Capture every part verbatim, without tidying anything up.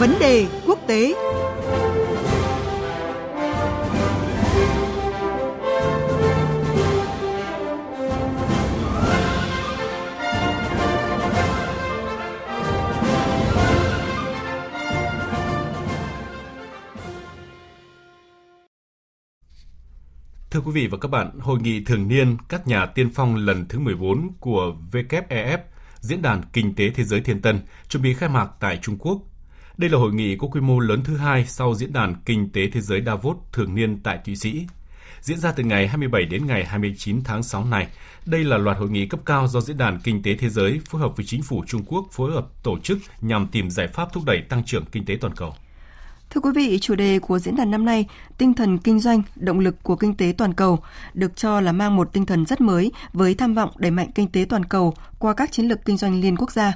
Vấn đề quốc tế. Thưa quý vị và các bạn, Hội nghị thường niên các nhà tiên phong lần thứ mười bốn của vê kép e ép, Diễn đàn Kinh tế Thế giới Thiên Tân, chuẩn bị khai mạc tại Trung Quốc. Đây là hội nghị có quy mô lớn thứ hai sau Diễn đàn Kinh tế Thế giới Davos thường niên tại Thụy Sỹ. Diễn ra từ ngày hai mươi bảy đến ngày hai mươi chín tháng sáu này, đây là loạt hội nghị cấp cao do Diễn đàn Kinh tế Thế giới phối hợp với Chính phủ Trung Quốc phối hợp tổ chức nhằm tìm giải pháp thúc đẩy tăng trưởng kinh tế toàn cầu. Thưa quý vị, chủ đề của diễn đàn năm nay, tinh thần kinh doanh, động lực của kinh tế toàn cầu, được cho là mang một tinh thần rất mới với tham vọng đẩy mạnh kinh tế toàn cầu qua các chiến lược kinh doanh liên quốc gia.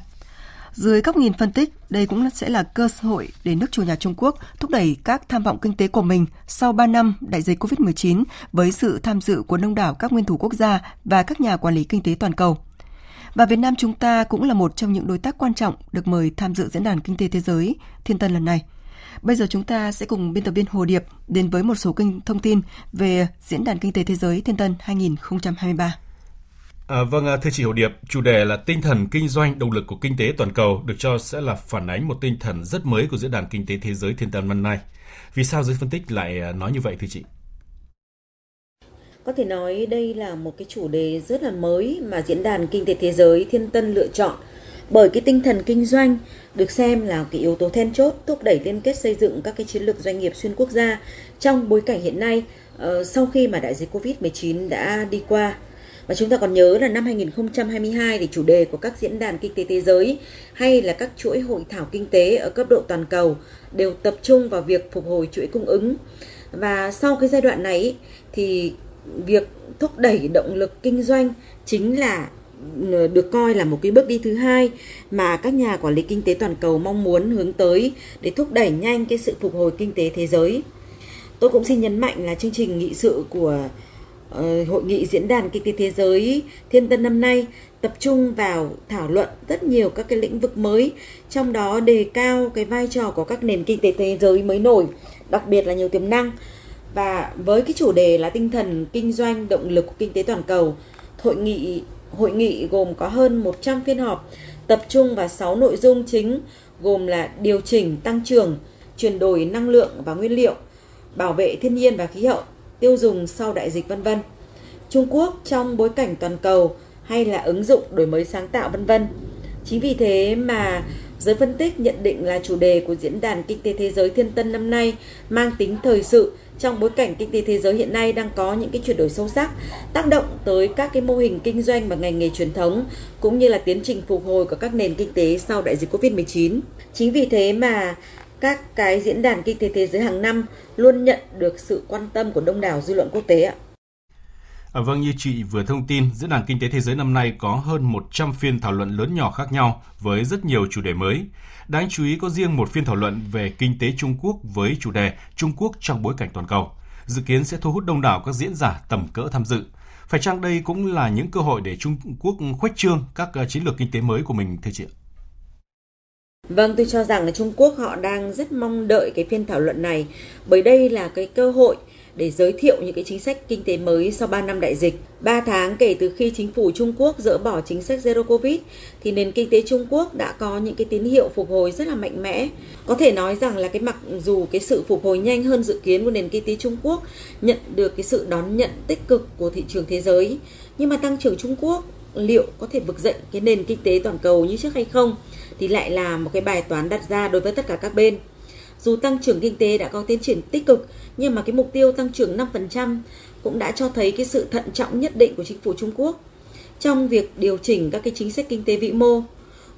Dưới góc nhìn phân tích, đây cũng sẽ là cơ hội để nước chủ nhà Trung Quốc thúc đẩy các tham vọng kinh tế của mình sau ba năm đại dịch covid mười chín với sự tham dự của đông đảo các nguyên thủ quốc gia và các nhà quản lý kinh tế toàn cầu. Và Việt Nam chúng ta cũng là một trong những đối tác quan trọng được mời tham dự Diễn đàn Kinh tế Thế giới Thiên Tân lần này. Bây giờ chúng ta sẽ cùng biên tập viên Hồ Điệp đến với một số kênh thông tin về Diễn đàn Kinh tế Thế giới Thiên Tân hai không hai ba. À, vâng, thưa chị Hồ Điệp, chủ đề là tinh thần kinh doanh, động lực của kinh tế toàn cầu được cho sẽ là phản ánh một tinh thần rất mới của Diễn đàn Kinh tế Thế giới Thiên Tân năm nay. Vì sao giới phân tích lại nói như vậy thưa chị? Có thể nói đây là một cái chủ đề rất là mới mà Diễn đàn Kinh tế Thế giới Thiên Tân lựa chọn. Bởi cái tinh thần kinh doanh được xem là cái yếu tố then chốt thúc đẩy liên kết xây dựng các cái chiến lược doanh nghiệp xuyên quốc gia trong bối cảnh hiện nay sau khi mà đại dịch covid mười chín đã đi qua. Và chúng ta còn nhớ là năm hai không hai hai thì chủ đề của các diễn đàn kinh tế thế giới hay là các chuỗi hội thảo kinh tế ở cấp độ toàn cầu đều tập trung vào việc phục hồi chuỗi cung ứng. Và sau cái giai đoạn này thì việc thúc đẩy động lực kinh doanh chính là được coi là một cái bước đi thứ hai mà các nhà quản lý kinh tế toàn cầu mong muốn hướng tới để thúc đẩy nhanh cái sự phục hồi kinh tế thế giới. Tôi cũng xin nhấn mạnh là chương trình nghị sự của uh, Hội nghị Diễn đàn Kinh tế Thế giới Thiên Tân năm nay tập trung vào thảo luận rất nhiều các cái lĩnh vực mới, trong đó đề cao cái vai trò của các nền kinh tế thế giới mới nổi, đặc biệt là nhiều tiềm năng. Và với cái chủ đề là tinh thần kinh doanh, động lực của kinh tế toàn cầu, hội nghị Hội nghị gồm có hơn một trăm phiên họp, tập trung vào sáu nội dung chính gồm là điều chỉnh tăng trưởng, chuyển đổi năng lượng và nguyên liệu, bảo vệ thiên nhiên và khí hậu, tiêu dùng sau đại dịch vân vân. Trung Quốc trong bối cảnh toàn cầu hay là ứng dụng đổi mới sáng tạo vân vân. Chính vì thế mà giới phân tích nhận định là chủ đề của Diễn đàn Kinh tế Thế giới Thiên Tân năm nay mang tính thời sự trong bối cảnh kinh tế thế giới hiện nay đang có những cái chuyển đổi sâu sắc, tác động tới các cái mô hình kinh doanh và ngành nghề truyền thống, cũng như là tiến trình phục hồi của các nền kinh tế sau đại dịch covid mười chín. Chính vì thế mà các cái diễn đàn kinh tế thế giới hàng năm luôn nhận được sự quan tâm của đông đảo dư luận quốc tế ạ. À, vâng, như chị vừa thông tin, Diễn đàn Kinh tế Thế giới năm nay có hơn một trăm phiên thảo luận lớn nhỏ khác nhau với rất nhiều chủ đề mới. Đáng chú ý có riêng một phiên thảo luận về kinh tế Trung Quốc với chủ đề Trung Quốc trong bối cảnh toàn cầu. Dự kiến sẽ thu hút đông đảo các diễn giả tầm cỡ tham dự. Phải chăng đây cũng là những cơ hội để Trung Quốc khuếch trương các chiến lược kinh tế mới của mình thưa chị ạ? Vâng, tôi cho rằng là Trung Quốc họ đang rất mong đợi cái phiên thảo luận này, bởi đây là cái cơ hội để giới thiệu những cái chính sách kinh tế mới sau ba năm đại dịch. ba tháng kể từ khi chính phủ Trung Quốc dỡ bỏ chính sách Zero Covid thì nền kinh tế Trung Quốc đã có những cái tín hiệu phục hồi rất là mạnh mẽ. Có thể nói rằng là cái mặc dù cái sự phục hồi nhanh hơn dự kiến của nền kinh tế Trung Quốc nhận được cái sự đón nhận tích cực của thị trường thế giới, nhưng mà tăng trưởng Trung Quốc liệu có thể vực dậy cái nền kinh tế toàn cầu như trước hay không thì lại là một cái bài toán đặt ra đối với tất cả các bên. Dù tăng trưởng kinh tế đã có tiến triển tích cực, nhưng mà cái mục tiêu tăng trưởng năm phần trăm cũng đã cho thấy cái sự thận trọng nhất định của chính phủ Trung Quốc trong việc điều chỉnh các cái chính sách kinh tế vĩ mô.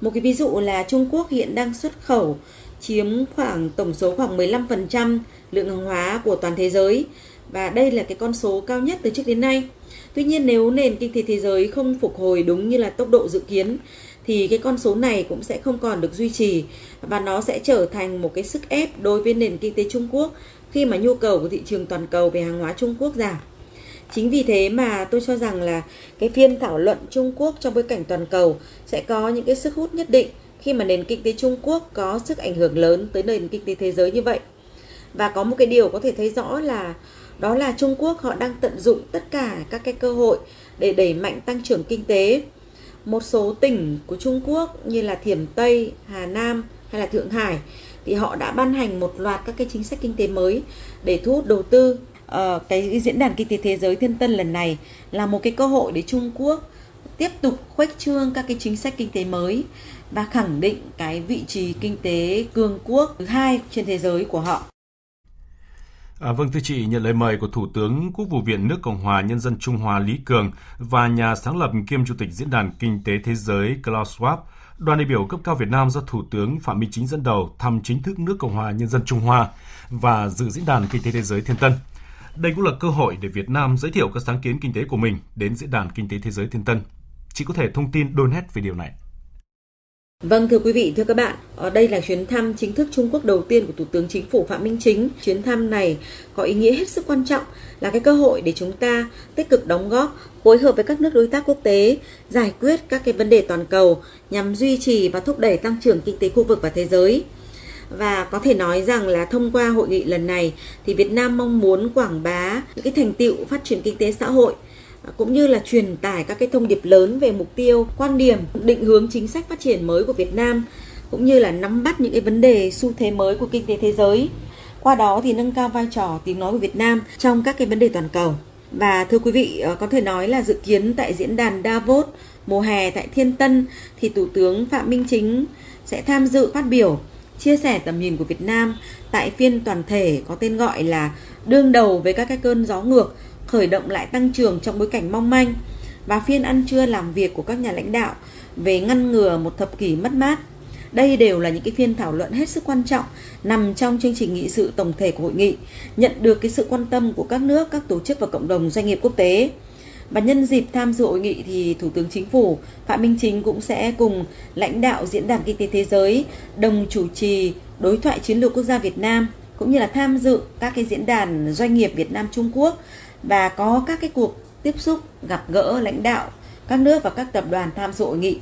Một cái ví dụ là Trung Quốc hiện đang xuất khẩu chiếm khoảng tổng số khoảng mười lăm phần trăm lượng hàng hóa của toàn thế giới, và đây là cái con số cao nhất từ trước đến nay. Tuy nhiên, nếu nền kinh tế thế giới không phục hồi đúng như là tốc độ dự kiến thì cái con số này cũng sẽ không còn được duy trì, và nó sẽ trở thành một cái sức ép đối với nền kinh tế Trung Quốc khi mà nhu cầu của thị trường toàn cầu về hàng hóa Trung Quốc giảm. Chính vì thế mà tôi cho rằng là cái phiên thảo luận Trung Quốc trong bối cảnh toàn cầu sẽ có những cái sức hút nhất định khi mà nền kinh tế Trung Quốc có sức ảnh hưởng lớn tới nền kinh tế thế giới như vậy. Và có một cái điều có thể thấy rõ là đó là Trung Quốc họ đang tận dụng tất cả các cái cơ hội để đẩy mạnh tăng trưởng kinh tế. Một số tỉnh của Trung Quốc như là Thiểm Tây, Hà Nam hay là Thượng Hải thì họ đã ban hành một loạt các cái chính sách kinh tế mới để thu hút đầu tư. Ờ, cái Diễn đàn Kinh tế Thế giới Thiên Tân lần này là một cái cơ hội để Trung Quốc tiếp tục khuếch trương các cái chính sách kinh tế mới và khẳng định cái vị trí kinh tế cường quốc thứ hai trên thế giới của họ. À, vâng, thưa chị, nhận lời mời của Thủ tướng Quốc vụ viện nước Cộng hòa Nhân dân Trung Hoa Lý Cường và nhà sáng lập kiêm Chủ tịch Diễn đàn Kinh tế Thế giới Klaus Schwab, đoàn đại biểu cấp cao Việt Nam do Thủ tướng Phạm Minh Chính dẫn đầu thăm chính thức nước Cộng hòa Nhân dân Trung Hoa và dự Diễn đàn Kinh tế Thế giới Thiên Tân. Đây cũng là cơ hội để Việt Nam giới thiệu các sáng kiến kinh tế của mình đến Diễn đàn Kinh tế Thế giới Thiên Tân. Chị có thể thông tin đôi nét về điều này. Vâng, thưa quý vị, thưa các bạn, đây là chuyến thăm chính thức Trung Quốc đầu tiên của Thủ tướng Chính phủ Phạm Minh Chính. Chuyến thăm này có ý nghĩa hết sức quan trọng, là cái cơ hội để chúng ta tích cực đóng góp, phối hợp với các nước đối tác quốc tế, giải quyết các cái vấn đề toàn cầu nhằm duy trì và thúc đẩy tăng trưởng kinh tế khu vực và thế giới. Và có thể nói rằng là thông qua hội nghị lần này thì Việt Nam mong muốn quảng bá những cái thành tựu phát triển kinh tế xã hội, cũng như là truyền tải các cái thông điệp lớn về mục tiêu, quan điểm, định hướng chính sách phát triển mới của Việt Nam, cũng như là nắm bắt những cái vấn đề xu thế mới của kinh tế thế giới. Qua đó thì nâng cao vai trò tiếng nói của Việt Nam trong các cái vấn đề toàn cầu. Và thưa quý vị, có thể nói là dự kiến tại diễn đàn Davos mùa hè tại Thiên Tân thì Thủ tướng Phạm Minh Chính sẽ tham dự phát biểu, chia sẻ tầm nhìn của Việt Nam tại phiên toàn thể có tên gọi là đương đầu với các cái cơn gió ngược, khởi động lại tăng trưởng trong bối cảnh mong manh, và phiên ăn trưa làm việc của các nhà lãnh đạo về ngăn ngừa một thập kỷ mất mát. Đây đều là những cái phiên thảo luận hết sức quan trọng nằm trong chương trình nghị sự tổng thể của hội nghị, nhận được cái sự quan tâm của các nước, các tổ chức và cộng đồng doanh nghiệp quốc tế. Và nhân dịp tham dự hội nghị thì Thủ tướng Chính phủ Phạm Minh Chính cũng sẽ cùng lãnh đạo Diễn đàn Kinh tế Thế giới đồng chủ trì đối thoại chiến lược quốc gia Việt Nam, cũng như là tham dự các cái diễn đàn doanh nghiệp Việt Nam Trung Quốc và có các cái cuộc tiếp xúc, gặp gỡ lãnh đạo các nước và các tập đoàn tham dự hội nghị.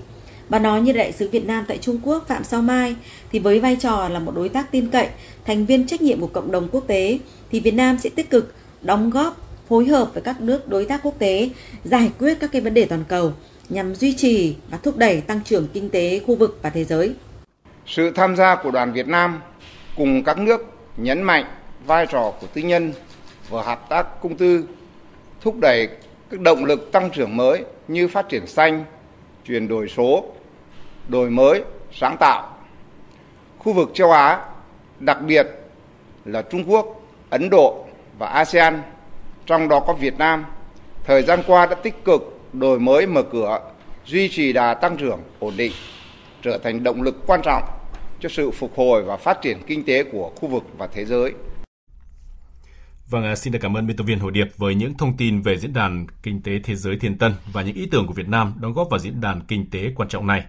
Và nói như đại sứ Việt Nam tại Trung Quốc Phạm Sao Mai thì với vai trò là một đối tác tin cậy, thành viên trách nhiệm của cộng đồng quốc tế thì Việt Nam sẽ tích cực đóng góp, phối hợp với các nước đối tác quốc tế giải quyết các cái vấn đề toàn cầu nhằm duy trì và thúc đẩy tăng trưởng kinh tế khu vực và thế giới. Sự tham gia của đoàn Việt Nam cùng các nước nhấn mạnh vai trò của tư nhân và hợp tác công tư, thúc đẩy các động lực tăng trưởng mới như phát triển xanh, chuyển đổi số, đổi mới, sáng tạo. Khu vực châu Á, đặc biệt là Trung Quốc, Ấn Độ và ASEAN, trong đó có Việt Nam, thời gian qua đã tích cực đổi mới mở cửa, duy trì đà tăng trưởng ổn định, trở thành động lực quan trọng cho sự phục hồi và phát triển kinh tế của khu vực và thế giới. Vâng, xin được cảm ơn biên tập viên Hồ Điệp với những thông tin về Diễn đàn Kinh tế Thế giới Thiên Tân và những ý tưởng của Việt Nam đóng góp vào diễn đàn kinh tế quan trọng này.